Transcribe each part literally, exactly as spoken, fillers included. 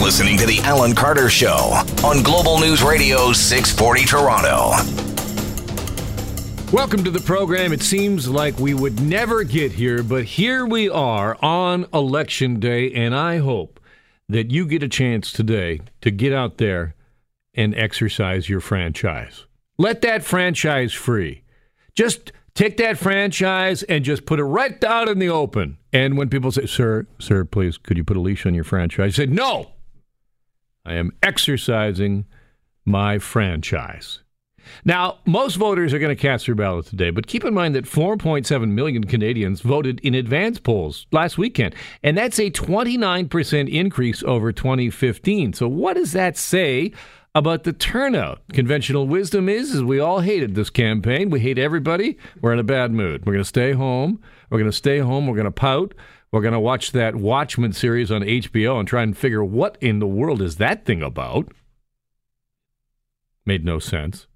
listening to The Alan Carter Show on Global News Radio six forty Toronto. Welcome to the program. It seems like we would never get here, but here we are on Election Day, and I hope that you get a chance today to get out there and exercise your franchise. Let that franchise free. Just take that franchise and just put it right out in the open. And when people say, sir, sir, please, could you put a leash on your franchise? I said, no, I am exercising my franchise. Now, most voters are going to cast their ballot today, but keep in mind that four point seven million Canadians voted in advance polls last weekend, and that's a twenty-nine percent increase over twenty fifteen. So what does that say about the turnout? Conventional wisdom is, is we all hated this campaign. We hate everybody. We're in a bad mood. We're going to stay home. We're going to stay home. We're going to pout. We're going to watch that Watchmen series on H B O and try and figure what in the world is that thing about. Made no sense.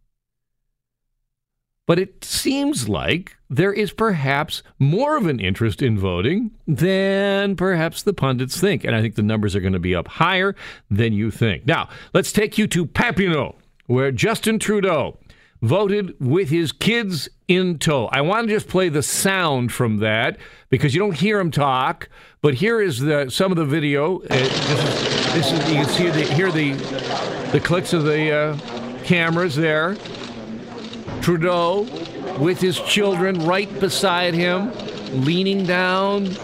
But it seems like there is perhaps more of an interest in voting than perhaps the pundits think. And I think the numbers are going to be up higher than you think. Now, let's take you to Papineau, where Justin Trudeau voted with his kids in tow. I want to just play the sound from that because you don't hear him talk. But here is the, some of the video. Uh, this is, this is, you can see the, hear the, the clicks of the uh, cameras there. Trudeau with his children right beside him, leaning down,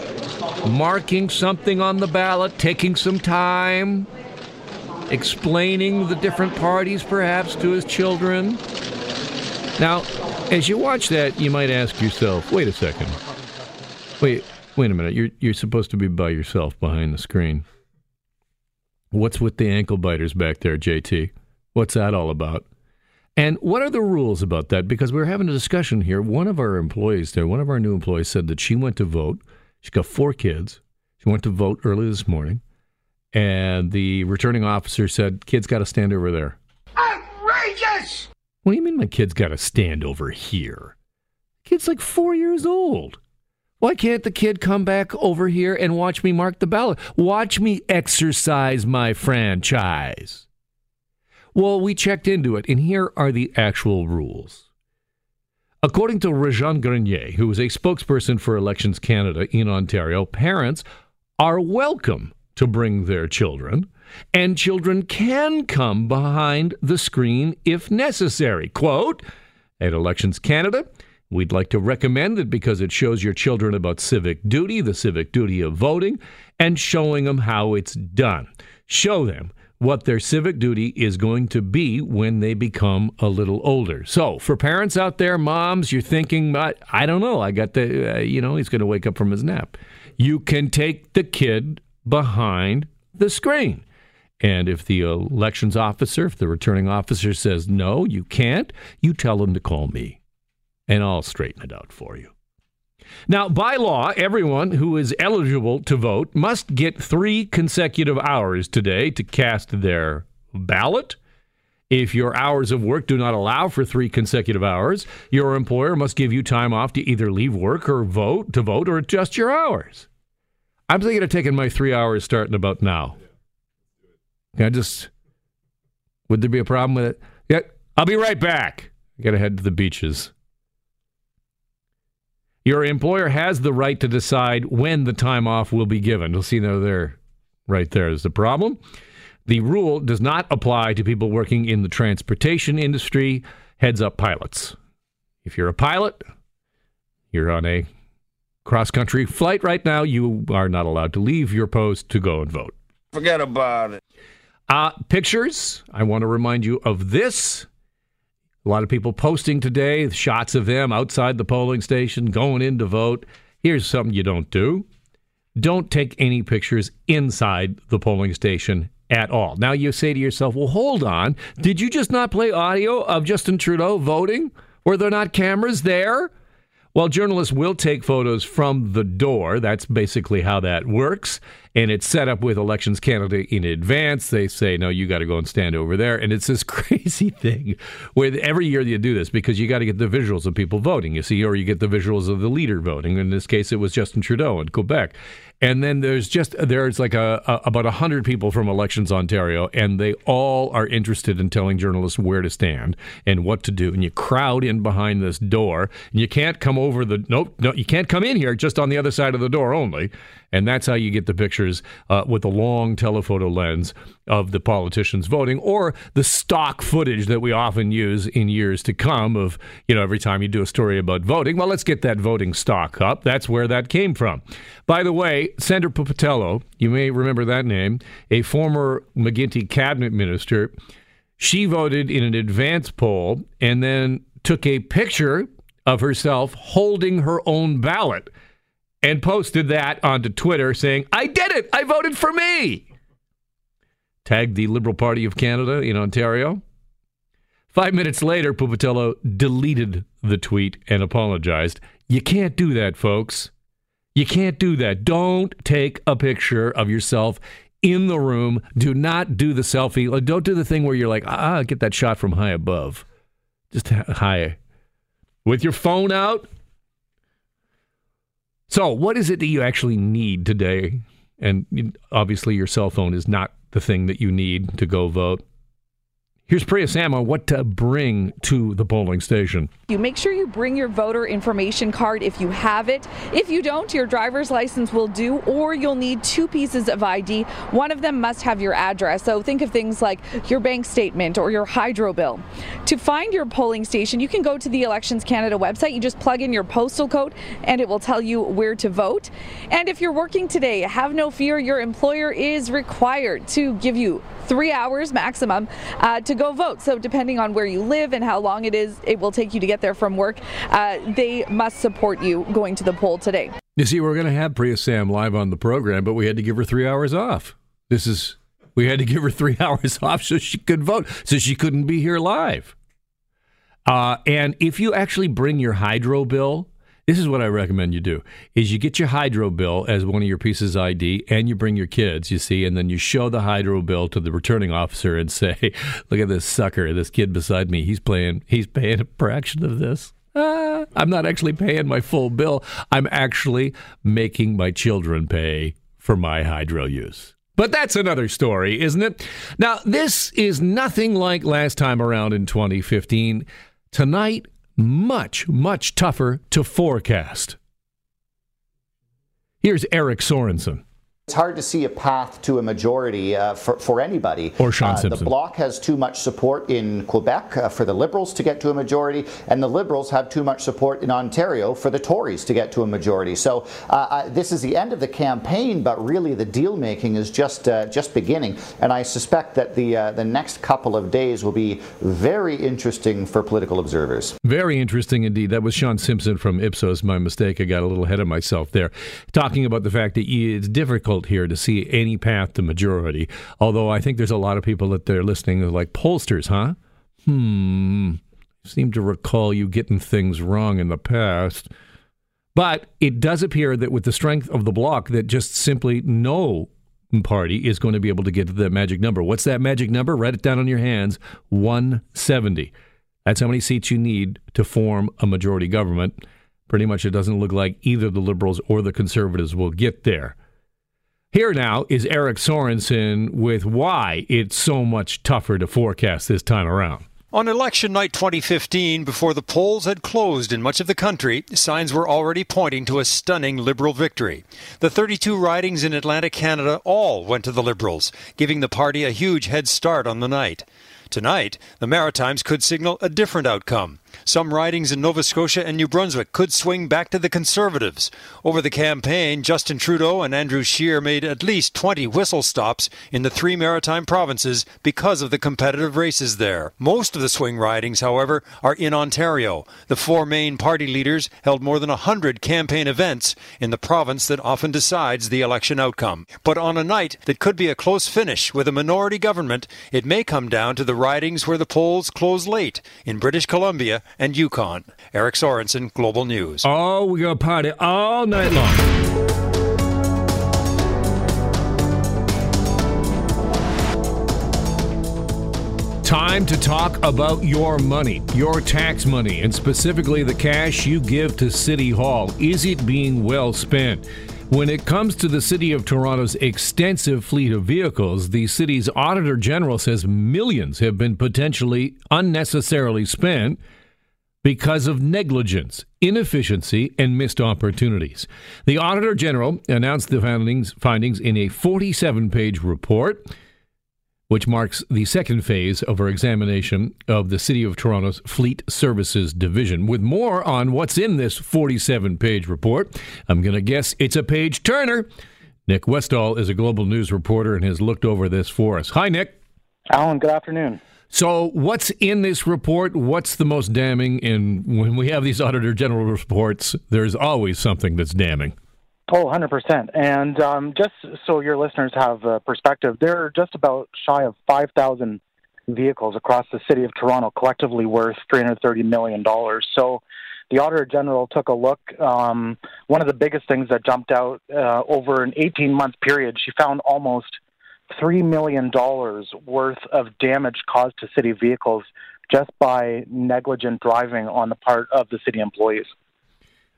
marking something on the ballot, taking some time, explaining the different parties perhaps to his children. Now, as you watch that, you might ask yourself, wait a second. Wait, wait a minute. You're, you're supposed to be by yourself behind the screen. What's with the ankle biters back there, J T? What's that all about? And what are the rules about that? Because we were having a discussion here. One of our employees there, one of our new employees said that she went to vote. She's got four kids. She went to vote early this morning. And the returning officer said, kids got to stand over there. Outrageous! What do you mean my kids got to stand over here? Kid's like four years old. Why can't the kid come back over here and watch me mark the ballot? Watch me exercise my franchise. Well, we checked into it, and here are the actual rules. According to Réjean Grenier, who is a spokesperson for Elections Canada in Ontario, parents are welcome to bring their children, and children can come behind the screen if necessary. Quote, at Elections Canada, we'd like to recommend it because it shows your children about civic duty, the civic duty of voting, and showing them how it's done. Show them what their civic duty is going to be when they become a little older. So for parents out there, moms, you're thinking, I, I don't know, I got the, uh, you know, he's going to wake up from his nap. You can take the kid behind the screen. And if the elections officer, if the returning officer says, no, you can't, you tell them to call me and I'll straighten it out for you. Now, by law, everyone who is eligible to vote must get three consecutive hours today to cast their ballot. If your hours of work do not allow for three consecutive hours, your employer must give you time off to either leave work or vote, to vote or adjust your hours. I'm thinking of taking my three hours starting about now. Can I just, would there be a problem with it? Yeah, I'll be right back. I got to head to the beaches. Your employer has the right to decide when the time off will be given. You'll see no there, right there is the problem. The rule does not apply to people working in the transportation industry. Heads up, pilots. If you're a pilot, you're on a cross-country flight right now, you are not allowed to leave your post to go and vote. Forget about it. Uh, pictures. I want to remind you of this. A lot of people posting today, shots of them outside the polling station, going in to vote. Here's something you don't do. Don't take any pictures inside the polling station at all. Now you say to yourself, well, hold on. Did you just not play audio of Justin Trudeau voting? Were there not cameras there? Well, journalists will take photos from the door. That's basically how that works. and it's set up with Elections Canada in advance. They say, no, you got to go and stand over there. And it's this crazy thing where every year you do this because you got to get the visuals of people voting, you see, or you get the visuals of the leader voting. In this case, it was Justin Trudeau in Quebec. And then there's just, there's like a, a, about one hundred people from Elections Ontario, and they all are interested in telling journalists where to stand and what to do. And you crowd in behind this door, and you can't come over the, nope, no, you can't come in here, just on the other side of the door only. And that's how you get the pictures uh, with the long telephoto lens of the politicians voting, or the stock footage that we often use in years to come of, you know, every time you do a story about voting, well, let's get that voting stock up. That's where that came from. By the way, Sandra Pupatello, you may remember that name, a former McGuinty cabinet minister, she voted in an advance poll and then took a picture of herself holding her own ballot and posted that onto Twitter saying, I did it! I voted for me! Tagged the Liberal Party of Canada in Ontario. Five minutes later, Pupatello deleted the tweet and apologized. You can't do that, folks. You can't do that. Don't take a picture of yourself in the room. Do not do the selfie. Don't do the thing where you're like, ah, get that shot from high above. Just high. With your phone out. So what is it that you actually need today? And obviously your cell phone is not the thing that you need to go vote. Here's Priya Sama, what to bring to the polling station. You make sure you bring your voter information card if you have it. If you don't, your driver's license will do, or you'll need two pieces of I D. One of them must have your address, so think of things like your bank statement or your hydro bill. To find your polling station, you can go to the Elections Canada website. You just plug in your postal code, and it will tell you where to vote. And if you're working today, have no fear. Your employer is required to give you three hours maximum uh, to go vote. So depending on where you live and how long it is, it will take you to get there from work, uh, they must support you going to the poll today. You see, we're going to have Priya Sam live on the program, but we had to give her three hours off. This is, we had to give her three hours off so she could vote, so she couldn't be here live. Uh, and if you actually bring your hydro bill, this is what I recommend you do, is you get your hydro bill as one of your pieces I D, and you bring your kids, you see, and then you show the hydro bill to the returning officer and say, look at this sucker, this kid beside me, he's playing, he's paying a fraction of this. Ah, I'm not actually paying my full bill. I'm actually making my children pay for my hydro use. But that's another story, isn't it? Now, this is nothing like last time around in twenty fifteen. Tonight, much, much tougher to forecast. Here's Eric Sorensen. It's hard to see a path to a majority uh, for, for anybody. Or Sean uh, Simpson. The Bloc has too much support in Quebec uh, for the Liberals to get to a majority, and the Liberals have too much support in Ontario for the Tories to get to a majority. So uh, uh, this is the end of the campaign, but really the deal-making is just uh, just beginning. And I suspect that the, uh, the next couple of days will be very interesting for political observers. Very interesting indeed. That was Sean Simpson from Ipsos. My mistake. I got a little ahead of myself there. Talking about the fact that it's difficult here to see any path to majority, although I think there's a lot of people that they're listening like pollsters, huh? Hmm. Seem to recall you getting things wrong in the past. But it does appear that with the strength of the Bloc, that just simply no party is going to be able to get to that magic number. What's that magic number? Write it down on your hands. one seventy. That's how many seats you need to form a majority government. Pretty much it doesn't look like either the Liberals or the Conservatives will get there. Here now is Eric Sorensen with why it's so much tougher to forecast this time around. On election night twenty fifteen, before the polls had closed in much of the country, signs were already pointing to a stunning Liberal victory. The thirty-two ridings in Atlantic Canada all went to the Liberals, giving the party a huge head start on the night. Tonight, the Maritimes could signal a different outcome. Some ridings in Nova Scotia and New Brunswick could swing back to the Conservatives. Over the campaign, Justin Trudeau and Andrew Scheer made at least twenty whistle stops in the three Maritime provinces because of the competitive races there. Most of the swing ridings, however, are in Ontario. The four main party leaders held more than one hundred campaign events in the province that often decides the election outcome. But on a night that could be a close finish with a minority government, it may come down to the ridings where the polls close late in British Columbia and Yukon. Eric Sorensen, Global News. Oh, we're going to party all night long. Time to talk about your money, your tax money, and specifically the cash you give to City Hall. Is it being well spent? When it comes to the City of Toronto's extensive fleet of vehicles, the city's Auditor General says millions have been potentially unnecessarily spent because of negligence, inefficiency, and missed opportunities. The Auditor General announced the findings, findings in a forty-seven page report, which marks the second phase of our examination of the City of Toronto's Fleet Services Division. With more on what's in this forty-seven page report, I'm going to guess it's a page turner. Nick Westall is a Global News reporter and has looked over this for us. Hi, Nick. Alan, good afternoon. So what's in this report? What's the most damning? And when we have these Auditor General reports, there's always something that's damning. Oh, one hundred percent. And um, just so your listeners have a perspective, there are just about shy of five thousand vehicles across the City of Toronto, collectively worth three hundred thirty million dollars. So the Auditor General took a look. Um, one of the biggest things that jumped out uh, over an eighteen month period, she found almost three million dollars worth of damage caused to city vehicles just by negligent driving on the part of the city employees.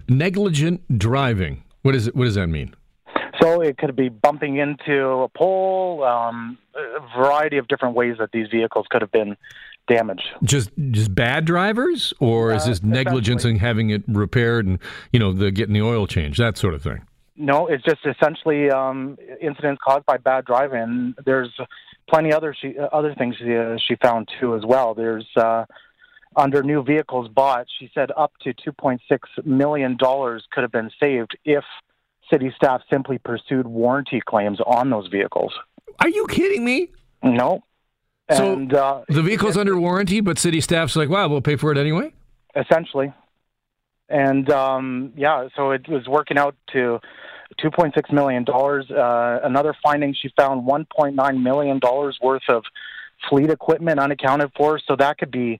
Negligent driving. What is it? What does that mean? So it could be bumping into a pole, um, a variety of different ways that these vehicles could have been damaged. Just just bad drivers, or is this uh, negligence in having it repaired and, you know, the getting the oil changed, that sort of thing? No, it's just essentially um, incidents caused by bad driving. There's plenty other she, other things she, uh, she found too as well. There's uh, under new vehicles bought, she said up to two point six million dollars could have been saved if city staff simply pursued warranty claims on those vehicles. Are you kidding me? No. So and, uh, the vehicle's it, under warranty, but city staff's like, wow, we'll pay for it anyway? Essentially. And, um, yeah, so it was working out to two point six million dollars. Uh, another finding, she found one point nine million dollars worth of fleet equipment unaccounted for. So that could be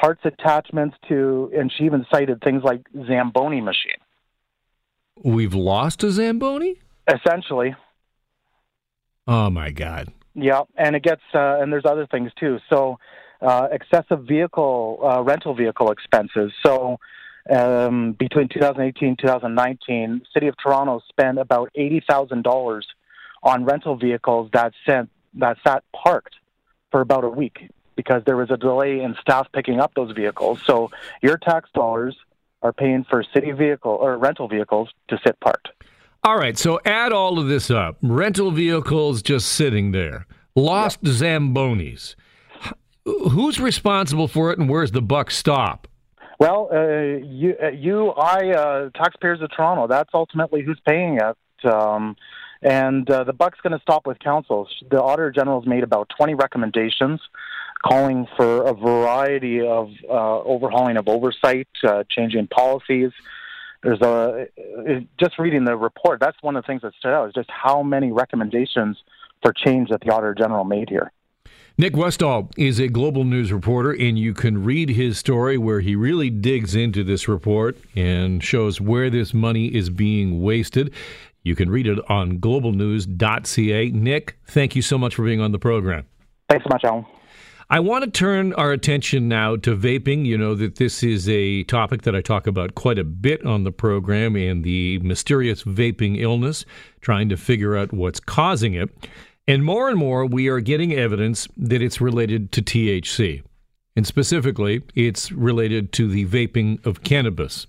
parts attachments to, and she even cited things like Zamboni machine. We've lost a Zamboni? Essentially. Oh, my God. Yeah, and it gets, uh, and there's other things, too. So uh, excessive vehicle, uh, rental vehicle expenses. So Um, between two thousand eighteen and two thousand nineteen, City of Toronto spent about eighty thousand dollars on rental vehicles that sent, that sat parked for about a week because there was a delay in staff picking up those vehicles. So your tax dollars are paying for city vehicle or rental vehicles to sit parked. All right, so add all of this up. Rental vehicles just sitting there. Lost yeah. Zambonis. Who's responsible for it and where's the buck stop? Well, uh, you, uh, you, I, uh, taxpayers of Toronto, that's ultimately who's paying it. Um, and uh, the buck's going to stop with councils. The Auditor General's made about twenty recommendations calling for a variety of uh, overhauling of oversight, uh, changing policies. There's a, just reading the report, that's one of the things that stood out, is just how many recommendations for change that the Auditor General made here. Nick Westall is a Global News reporter, and you can read his story where he really digs into this report and shows where this money is being wasted. You can read it on global news dot c a. Nick, thank you so much for being on the program. Thanks so much, Alan. I want to turn our attention now to vaping. You know that this is a topic that I talk about quite a bit on the program, and the mysterious vaping illness, trying to figure out what's causing it. And more and more, we are getting evidence that it's related to T H C. And specifically, it's related to the vaping of cannabis.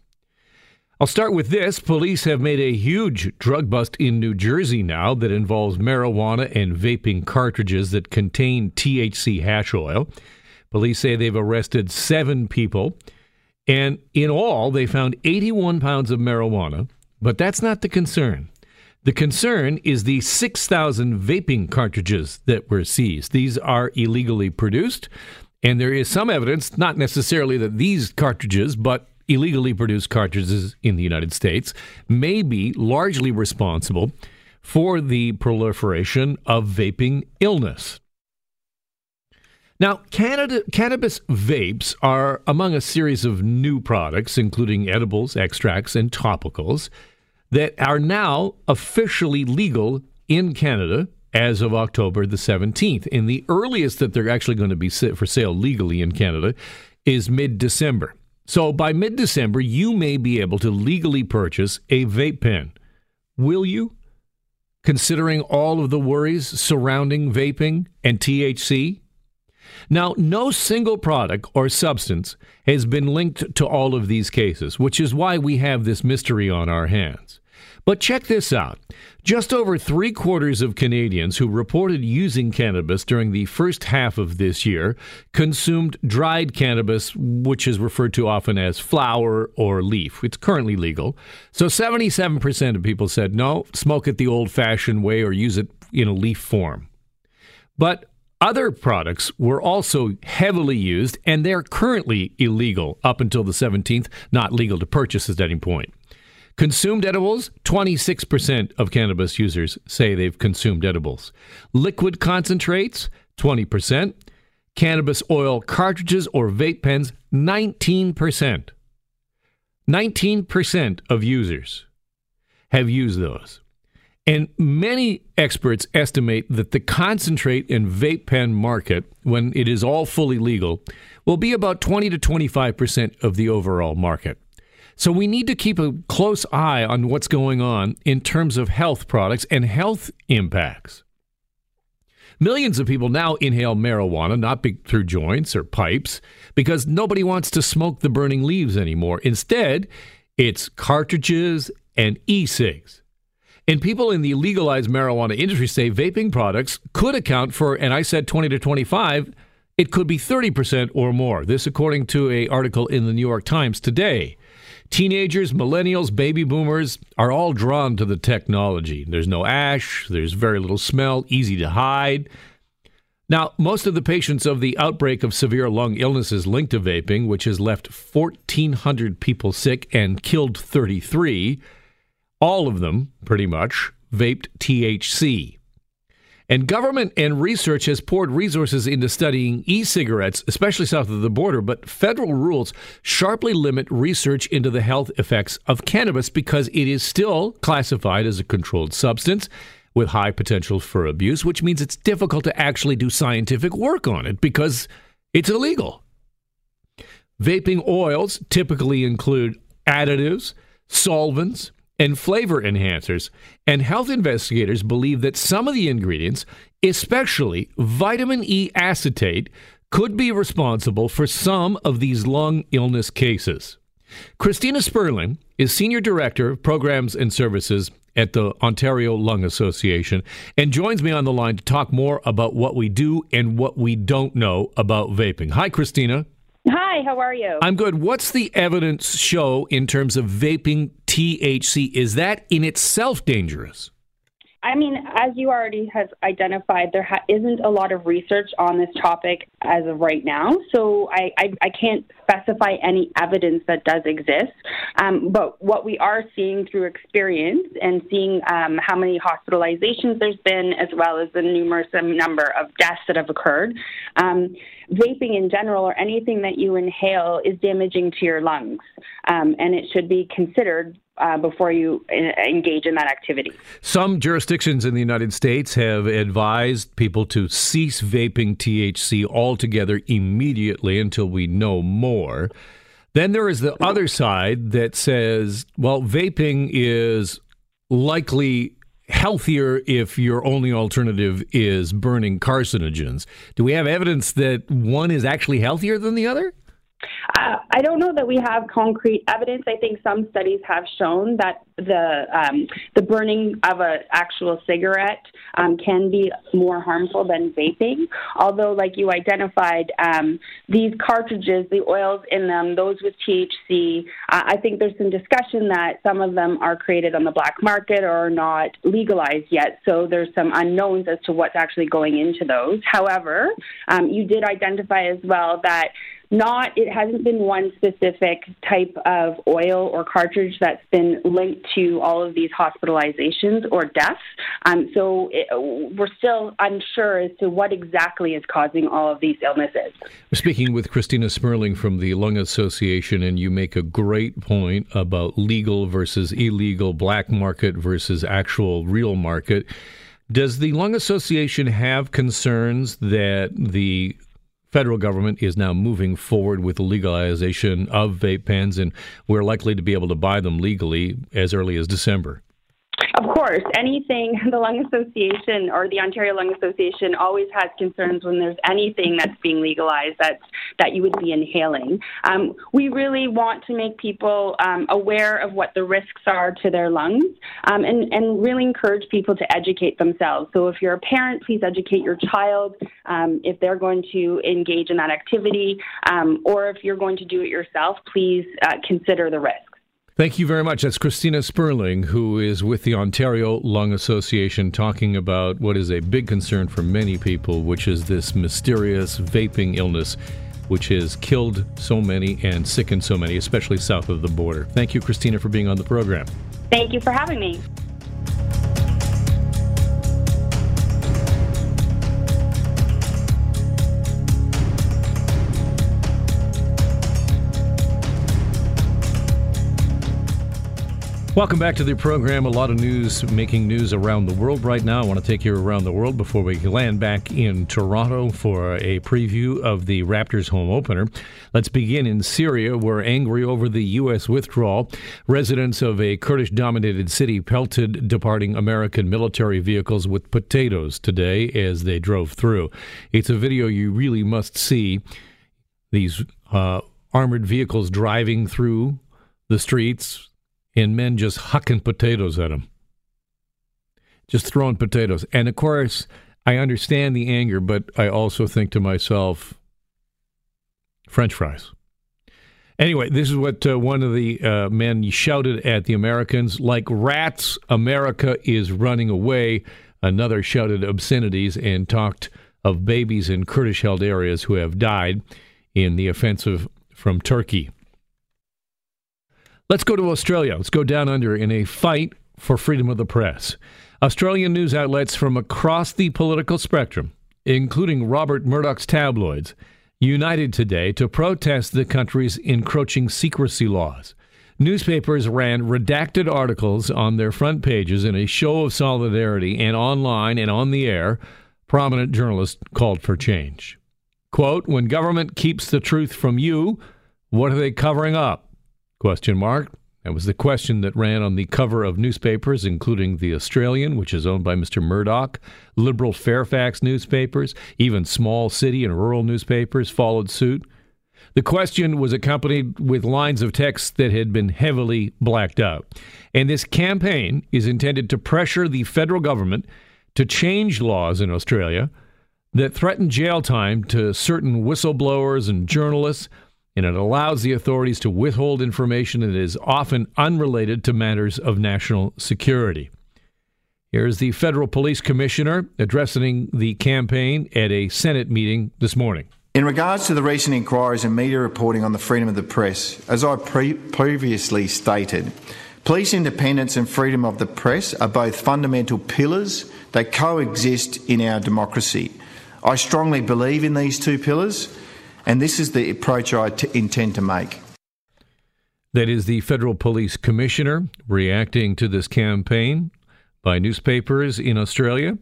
I'll start with this. Police have made a huge drug bust in New Jersey now that involves marijuana and vaping cartridges that contain T H C hash oil. Police say they've arrested seven people. And in all, they found eighty-one pounds of marijuana. But that's not the concern. The concern is the six thousand vaping cartridges that were seized. These are illegally produced, and there is some evidence, not necessarily that these cartridges, but illegally produced cartridges in the United States, may be largely responsible for the proliferation of vaping illness. Now, Canada, cannabis vapes are among a series of new products, including edibles, extracts, and topicals, that are now officially legal in Canada as of October the seventeenth. And the earliest that they're actually going to be for sale legally in Canada is mid-December. So by mid-December, you may be able to legally purchase a vape pen. Will you? Considering all of the worries surrounding vaping and T H C? Now, no single product or substance has been linked to all of these cases, which is why we have this mystery on our hands. But check this out. Just over three quarters of Canadians who reported using cannabis during the first half of this year consumed dried cannabis, which is referred to often as flower or leaf. It's currently legal. So seventy-seven percent of people said, no, smoke it the old-fashioned way or use it in a leaf form. But other products were also heavily used, and they're currently illegal up until the seventeenth, not legal to purchase at any point. Consumed edibles, twenty-six percent of cannabis users say they've consumed edibles. Liquid concentrates, twenty percent. Cannabis oil cartridges or vape pens, nineteen percent. nineteen percent of users have used those. And many experts estimate that the concentrate and vape pen market, when it is all fully legal, will be about twenty to twenty-five percent of the overall market. So we need to keep a close eye on what's going on in terms of health products and health impacts. Millions of people now inhale marijuana, not be- through joints or pipes, because nobody wants to smoke the burning leaves anymore. Instead, it's cartridges and e-cigs. And people in the legalized marijuana industry say vaping products could account for, and I said twenty to twenty-five, it could be thirty percent or more. This according to an article in the New York Times today. Teenagers, millennials, baby boomers are all drawn to the technology. There's no ash, there's very little smell, easy to hide. Now, most of the patients of the outbreak of severe lung illnesses linked to vaping, which has left fourteen hundred people sick and killed thirty-three, all of them, pretty much, vaped T H C. And government and research has poured resources into studying e-cigarettes, especially south of the border, but federal rules sharply limit research into the health effects of cannabis because it is still classified as a controlled substance with high potential for abuse, which means it's difficult to actually do scientific work on it because it's illegal. Vaping oils typically include additives, solvents, and flavor enhancers, and health investigators believe that some of the ingredients, especially vitamin E acetate, could be responsible for some of these lung illness cases. Christina Sperling is Senior Director of Programs and Services at the Ontario Lung Association and joins me on the line to talk more about what we do and what we don't know about vaping. Hi, Christina. Hi, how are you? I'm good. What's the evidence show in terms of vaping T H C? Is that in itself dangerous? I mean, as you already have identified, there ha- isn't a lot of research on this topic as of right now, so I, I, I can't specify any evidence that does exist. Um, but what we are seeing through experience and seeing um, how many hospitalizations there's been, as well as the numerous number of deaths that have occurred, um, vaping in general or anything that you inhale is damaging to your lungs, um, and it should be considered Uh, before you in- engage in that activity. Some jurisdictions in the United States have advised people to cease vaping T H C altogether immediately until we know more. Then there is the other side that says, well, vaping is likely healthier if your only alternative is burning carcinogens. Do we have evidence that one is actually healthier than the other? Uh, I don't know that we have concrete evidence. I think some studies have shown that the um, the burning of an actual cigarette um, can be more harmful than vaping. Although, like you identified, um, these cartridges, the oils in them, those with T H C, uh, I think there's some discussion that some of them are created on the black market or are not legalized yet. So there's some unknowns as to what's actually going into those. However, um, you did identify as well that Not, it hasn't been one specific type of oil or cartridge that's been linked to all of these hospitalizations or deaths. Um, so it, we're still unsure as to what exactly is causing all of these illnesses. We're speaking with Christina Sperling from the Lung Association, and you make a great point about legal versus illegal, black market versus actual real market. Does the Lung Association have concerns that the federal government is now moving forward with the legalization of vape pens, and we're likely to be able to buy them legally as early as December? Of course. Anything, the Lung Association or the Ontario Lung Association always has concerns when there's anything that's being legalized that's, that you would be inhaling. Um, we really want to make people um, aware of what the risks are to their lungs um, and, and really encourage people to educate themselves. So if you're a parent, please educate your child um, if they're going to engage in that activity, um, or if you're going to do it yourself, please uh, consider the risks. Thank you very much. That's Christina Sperling, who is with the Ontario Lung Association, talking about what is a big concern for many people, which is this mysterious vaping illness, which has killed so many and sickened so many, especially south of the border. Thank you, Christina, for being on the program. Thank you for having me. Welcome back to the program. A lot of news making news around the world right now. I want to take you around the world before we land back in Toronto for a preview of the Raptors' home opener. Let's begin in Syria, where angry over the U S withdrawal, residents of a Kurdish-dominated city pelted departing American military vehicles with potatoes today as they drove through. It's a video you really must see. These uh, armored vehicles driving through the streets, and men just hucking potatoes at them. Just throwing potatoes. And, of course, I understand the anger, but I also think to myself, French fries. Anyway, this is what uh, one of the uh, men shouted at the Americans. Like rats, America is running away. Another shouted obscenities and talked of babies in Kurdish-held areas who have died in the offensive from Turkey. Let's go to Australia. Let's go down under in a fight for freedom of the press. Australian news outlets from across the political spectrum, including Robert Murdoch's tabloids, united today to protest the country's encroaching secrecy laws. Newspapers ran redacted articles on their front pages in a show of solidarity, and online and on the air, prominent journalists called for change. Quote, when government keeps the truth from you, what are they covering up? Question mark. That was the question that ran on the cover of newspapers, including The Australian, which is owned by Mister Murdoch. Liberal Fairfax newspapers, even small city and rural newspapers followed suit. The question was accompanied with lines of text that had been heavily blacked out. And this campaign is intended to pressure the federal government to change laws in Australia that threaten jail time to certain whistleblowers and journalists, and it allows the authorities to withhold information that is often unrelated to matters of national security. Here's the Federal Police Commissioner addressing the campaign at a Senate meeting this morning. In regards to the recent inquiries and media reporting on the freedom of the press, as I pre- previously stated, police independence and freedom of the press are both fundamental pillars that coexist in our democracy. I strongly believe in these two pillars, and this is the approach I t- intend to make. That is the Federal Police Commissioner reacting to this campaign by newspapers in Australia.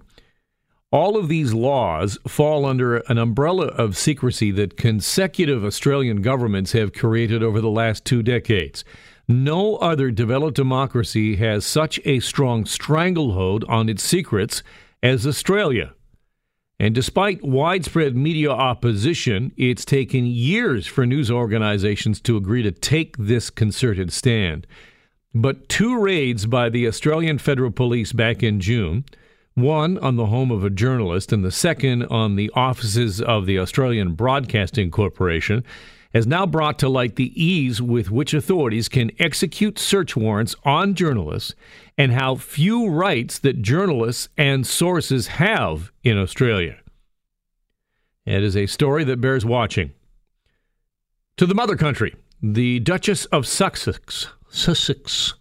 All of these laws fall under an umbrella of secrecy that consecutive Australian governments have created over the last two decades. No other developed democracy has such a strong stranglehold on its secrets as Australia. And despite widespread media opposition, it's taken years for news organizations to agree to take this concerted stand. But two raids by the Australian Federal Police back in June, one on the home of a journalist and the second on the offices of the Australian Broadcasting Corporation, has now brought to light the ease with which authorities can execute search warrants on journalists and how few rights that journalists and sources have in Australia. It is a story that bears watching. To the mother country, the Duchess of Sussex, Sussex,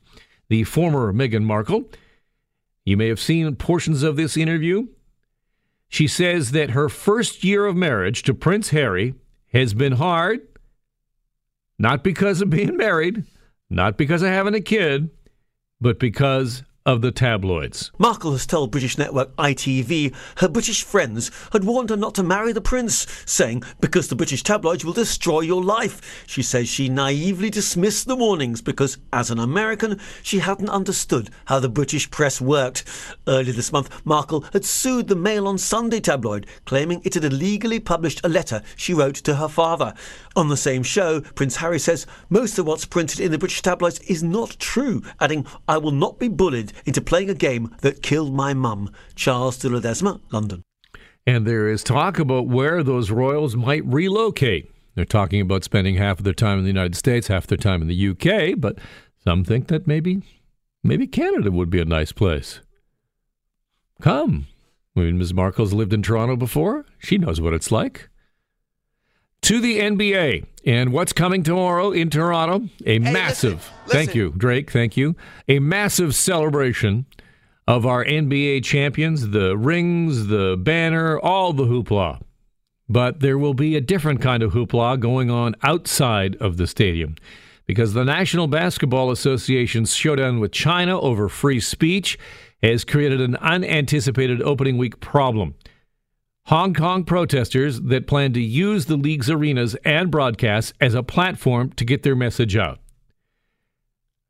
the former Meghan Markle. You may have seen portions of this interview. She says that her first year of marriage to Prince Harry has been hard. Not because of being married, not because of having a kid, but because of the tabloids. Markle has told British network I T V her British friends had warned her not to marry the prince, saying, because the British tabloids will destroy your life. She says she naively dismissed the warnings because, as an American, she hadn't understood how the British press worked. Earlier this month, Markle had sued the Mail on Sunday tabloid, claiming it had illegally published a letter she wrote to her father. On the same show, Prince Harry says most of what's printed in the British tabloids is not true, adding, I will not be bullied into playing a game that killed my mum. Charles de Ledesma, London. And there is talk about where those royals might relocate. They're talking about spending half of their time in the United States, half their time in the U K, but some think that maybe maybe Canada would be a nice place. Come. I mean, Miz Markle's lived in Toronto before. She knows what it's like. To the N B A and what's coming tomorrow in Toronto, a hey, massive, listen, listen. thank you, Drake, thank you, a massive celebration of our N B A champions, the rings, the banner, all the hoopla. But there will be a different kind of hoopla going on outside of the stadium because the National Basketball Association's showdown with China over free speech has created an unanticipated opening week problem. Hong Kong protesters that plan to use the league's arenas and broadcasts as a platform to get their message out.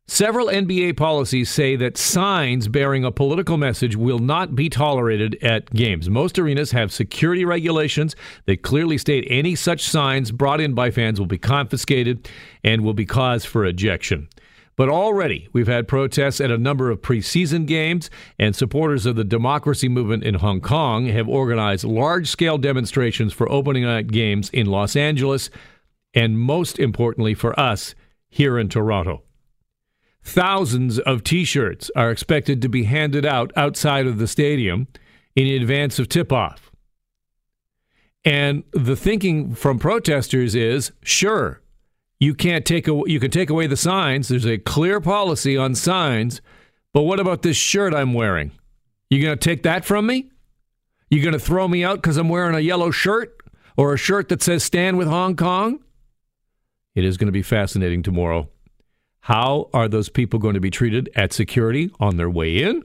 Several N B A policies say that signs bearing a political message will not be tolerated at games. Most arenas have security regulations that clearly state any such signs brought in by fans will be confiscated and will be cause for ejection. But already we've had protests at a number of preseason games, and supporters of the democracy movement in Hong Kong have organized large-scale demonstrations for opening night games in Los Angeles, and most importantly for us, here in Toronto. Thousands of T-shirts are expected to be handed out outside of the stadium in advance of tip-off. And the thinking from protesters is, sure, You can't take a, you can take away the signs. There's a clear policy on signs. But what about this shirt I'm wearing? You're going to take that from me? You're going to throw me out because I'm wearing a yellow shirt or a shirt that says Stand with Hong Kong? It is going to be fascinating tomorrow. How are those people going to be treated at security on their way in?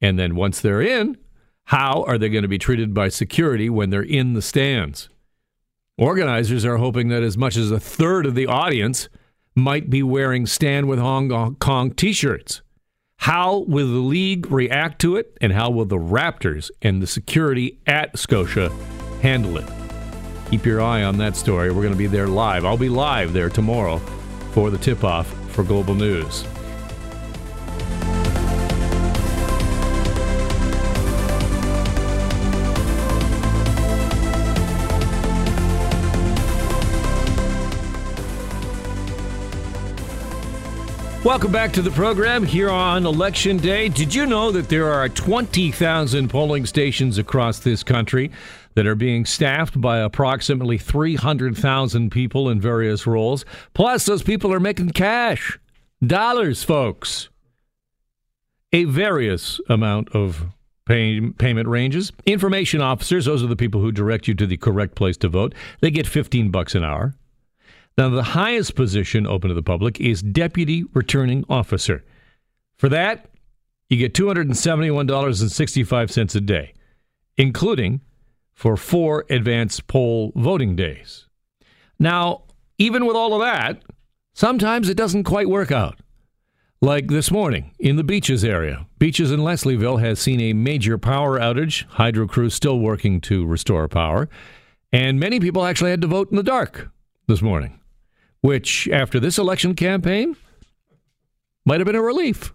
And then once they're in, how are they going to be treated by security when they're in the stands? Organizers are hoping that as much as a third of the audience might be wearing Stand with Hong Kong T-shirts. How will the league react to it, and how will the Raptors and the security at Scotia handle it? Keep your eye on that story. We're going to be there live. I'll be live there tomorrow for the tip-off for Global News. Welcome back to the program here on Election Day. Did you know that there are twenty thousand polling stations across this country that are being staffed by approximately three hundred thousand people in various roles? Plus, those people are making cash. Dollars, folks. A various amount of pay- payment ranges. Information officers, those are the people who direct you to the correct place to vote. They get fifteen bucks an hour. Now, the highest position open to the public is Deputy Returning Officer. For that, you get two hundred seventy-one dollars and sixty-five cents a day, including for four advanced poll voting days. Now, even with all of that, sometimes it doesn't quite work out. Like this morning in the Beaches area. Beaches in Leslieville has seen a major power outage. Hydro crews still working to restore power. And many people actually had to vote in the dark this morning, which, after this election campaign, might have been a relief.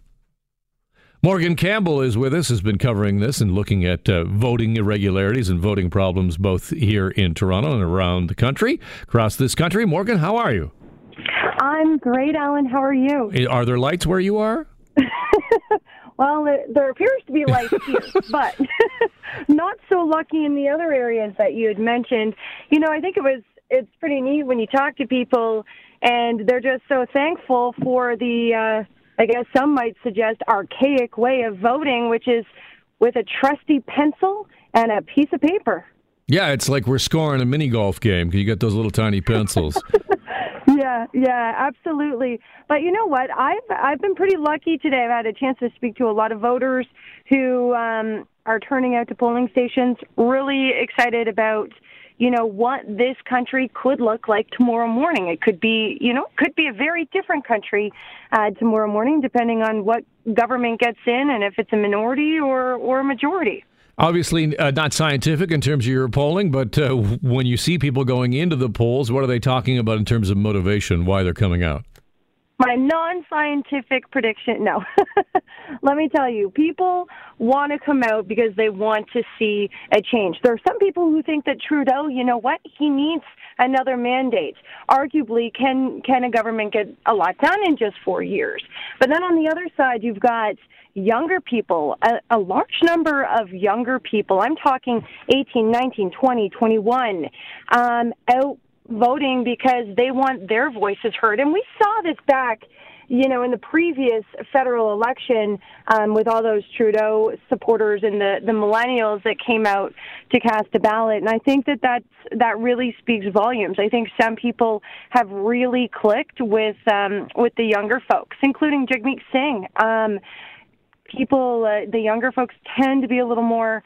Morgan Campbell is with us, has been covering this and looking at uh, voting irregularities and voting problems both here in Toronto and around the country, across this country. Morgan, how are you? I'm great, Alan. How are you? Are there lights where you are? Well, there appears to be lights here, but not so lucky in the other areas that you had mentioned. You know, I think it was It's pretty neat when you talk to people, and they're just so thankful for the, uh, I guess some might suggest, archaic way of voting, which is with a trusty pencil and a piece of paper. Yeah, it's like we're scoring a mini golf game because you got those little tiny pencils. Yeah, yeah, absolutely. But you know what? I've I've been pretty lucky today. I've had a chance to speak to a lot of voters who um, are turning out to polling stations, really excited about, you know, what this country could look like tomorrow morning. It could be, you know, could be a very different country uh, tomorrow morning, depending on what government gets in and if it's a minority or, or a majority. Obviously uh, not scientific in terms of your polling, but uh, when you see people going into the polls, what are they talking about in terms of motivation, why they're coming out? My non-scientific prediction, no. Let me tell you, people want to come out because they want to see a change. There are some people who think that Trudeau, you know what, he needs another mandate. Arguably, can can a government get a lot done in just four years? But then on the other side, you've got younger people, a, a large number of younger people. I'm talking eighteen, nineteen, twenty, twenty-one, um, out voting because they want their voices heard. And we saw this back, you know, in the previous federal election um, with all those Trudeau supporters and the, the millennials that came out to cast a ballot. And I think that that's, that really speaks volumes. I think some people have really clicked with um, with the younger folks, including Jagmeet Singh. Um, people, uh, the younger folks tend to be a little more,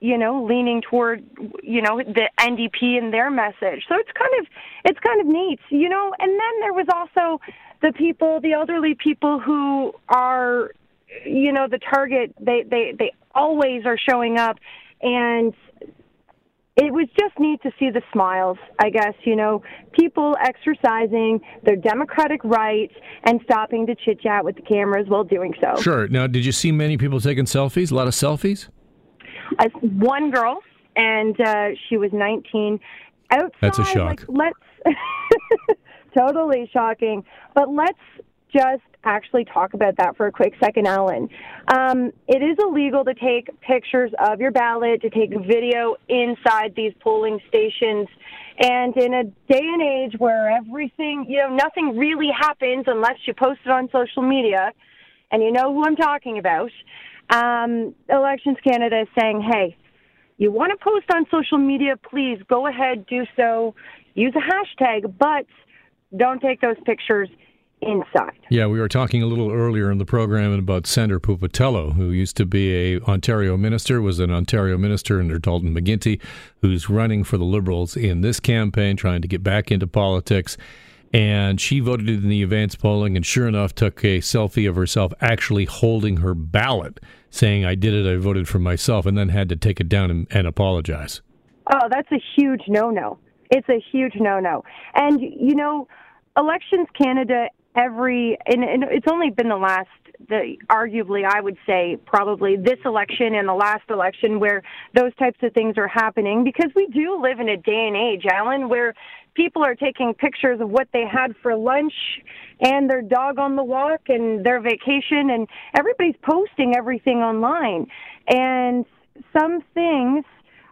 you know, leaning toward, you know, the N D P and their message. So it's kind of, it's kind of neat, you know. And then there was also the people, the elderly people who are, you know, the target. They, they, they always are showing up, and it was just neat to see the smiles, I guess, you know, people exercising their democratic rights and stopping to chit-chat with the cameras while doing so. Sure. Now, did you see many people taking selfies, a lot of selfies? Uh, one girl, and uh, she was nineteen. Outside, that's a shock. Like, let's totally shocking. But let's just actually talk about that for a quick second, Alan. Um, it is illegal to take pictures of your ballot, to take video inside these polling stations. And in a day and age where everything, you know, nothing really happens unless you post it on social media, and you know who I'm talking about, Um, Elections Canada is saying, hey, you want to post on social media, please go ahead, do so, use a hashtag, but don't take those pictures inside. Yeah, we were talking a little earlier in the program about Sandra Pupatello, who used to be a Ontario minister, was an Ontario minister under Dalton McGuinty, who's running for the Liberals in this campaign, trying to get back into politics. And she voted in the advance polling and sure enough took a selfie of herself actually holding her ballot, saying, I did it, I voted for myself, and then had to take it down and, and apologize. Oh, that's a huge no-no. It's a huge no-no. And, you know, Elections Canada, every, and, and it's only been the last, the arguably, I would say, probably this election and the last election where those types of things are happening, because we do live in a day and age, Alan, where people are taking pictures of what they had for lunch and their dog on the walk and their vacation, and everybody's posting everything online. And some things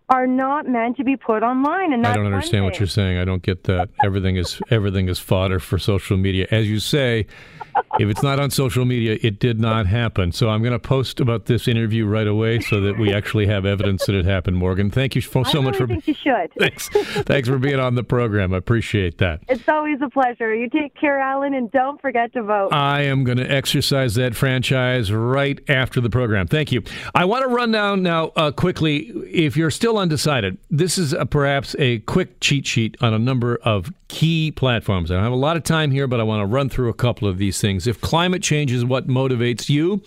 are not meant to be put online. And that's I don't understand what you're saying. I don't get that. Everything is everything is fodder for social media. As you say, if it's not on social media, it did not happen. So I'm going to post about this interview right away so that we actually have evidence that it happened, Morgan. Thank you so, so really much for... I think you should. Thanks. Thanks for being on the program. I appreciate that. It's always a pleasure. You take care, Alan, and don't forget to vote. I am going to exercise that franchise right after the program. Thank you. I want to run down now uh, quickly, if you're still undecided, this is a, perhaps a quick cheat sheet on a number of key platforms. I don't have a lot of time here, but I want to run through a couple of these things. If climate change is what motivates you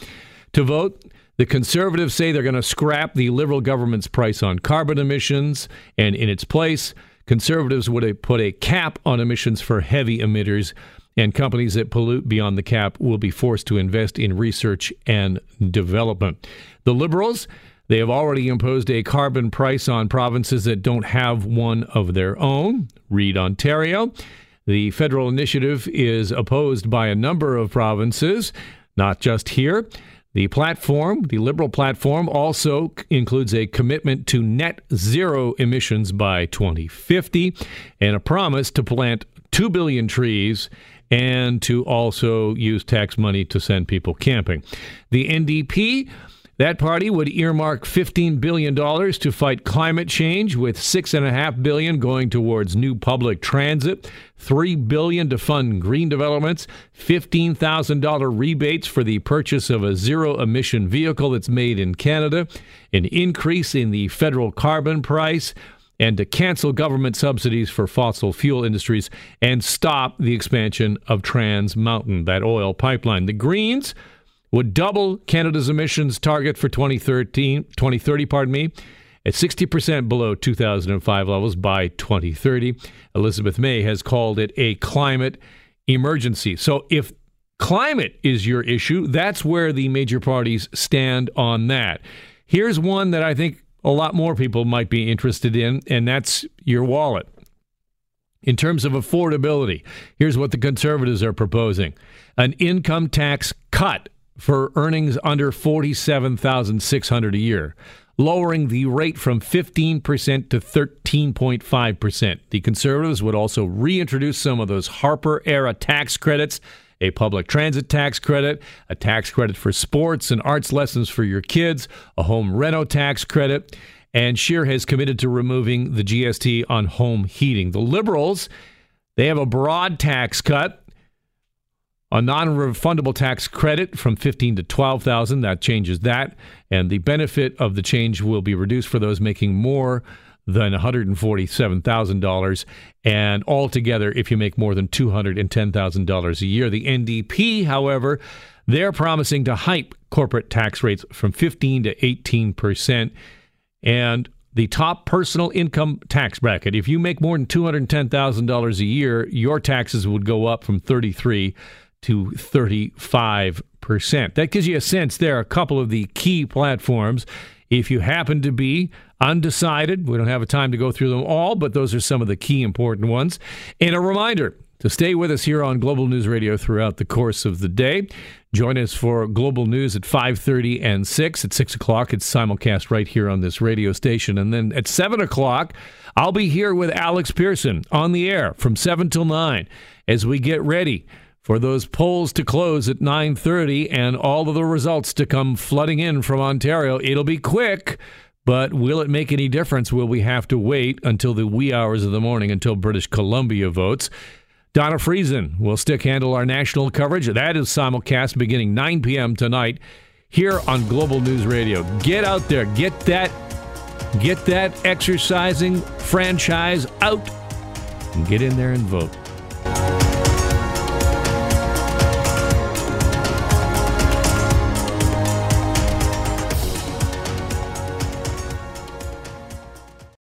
to vote, the Conservatives say they're going to scrap the Liberal government's price on carbon emissions, and in its place, Conservatives would put a cap on emissions for heavy emitters, and companies that pollute beyond the cap will be forced to invest in research and development. The Liberals, they have already imposed a carbon price on provinces that don't have one of their own. Read Ontario. The federal initiative is opposed by a number of provinces, not just here. The platform, the Liberal platform, also includes a commitment to net zero emissions by twenty fifty and a promise to plant two billion trees and to also use tax money to send people camping. The N D P That party would earmark fifteen billion dollars to fight climate change, with six point five billion dollars going towards new public transit, three billion dollars to fund green developments, fifteen thousand dollars rebates for the purchase of a zero-emission vehicle that's made in Canada, an increase in the federal carbon price, and to cancel government subsidies for fossil fuel industries and stop the expansion of Trans Mountain, that oil pipeline. The Greens would double Canada's emissions target for twenty thirteen, twenty thirty, pardon me, at sixty percent below two thousand five levels by twenty thirty. Elizabeth May has called it a climate emergency. So if climate is your issue, that's where the major parties stand on that. Here's one that I think a lot more people might be interested in, and that's your wallet. In terms of affordability, here's what the Conservatives are proposing. An income tax cut for earnings under forty-seven thousand six hundred dollars a year, lowering the rate from fifteen percent to thirteen point five percent. The Conservatives would also reintroduce some of those Harper-era tax credits, a public transit tax credit, a tax credit for sports and arts lessons for your kids, a home reno tax credit, and Scheer has committed to removing the G S T on home heating. The Liberals, they have a broad tax cut, a non-refundable tax credit from fifteen thousand dollars to twelve thousand dollars. That changes that. And the benefit of the change will be reduced for those making more than one hundred forty-seven thousand dollars. And altogether, if you make more than two hundred ten thousand dollars a year. The N D P, however, they're promising to hike corporate tax rates from fifteen percent to eighteen percent. And the top personal income tax bracket, if you make more than two hundred ten thousand dollars a year, your taxes would go up from thirty-three percent to thirty-five percent. That gives you a sense there are a couple of the key platforms. If you happen to be undecided, we don't have a time to go through them all, but those are some of the key important ones. And a reminder to stay with us here on Global News Radio throughout the course of the day. Join us for Global News at five thirty and six. At six o'clock, it's simulcast right here on this radio station. And then at seven o'clock, I'll be here with Alex Pearson on the air from seven till nine as we get ready for those polls to close at nine thirty and all of the results to come flooding in from Ontario. It'll be quick, but will it make any difference? Will we have to wait until the wee hours of the morning until British Columbia votes? Donna Friesen will stick handle our national coverage. That is simulcast beginning nine p.m. tonight here on Global News Radio. Get out there. Get that, get that exercising franchise out and get in there and vote.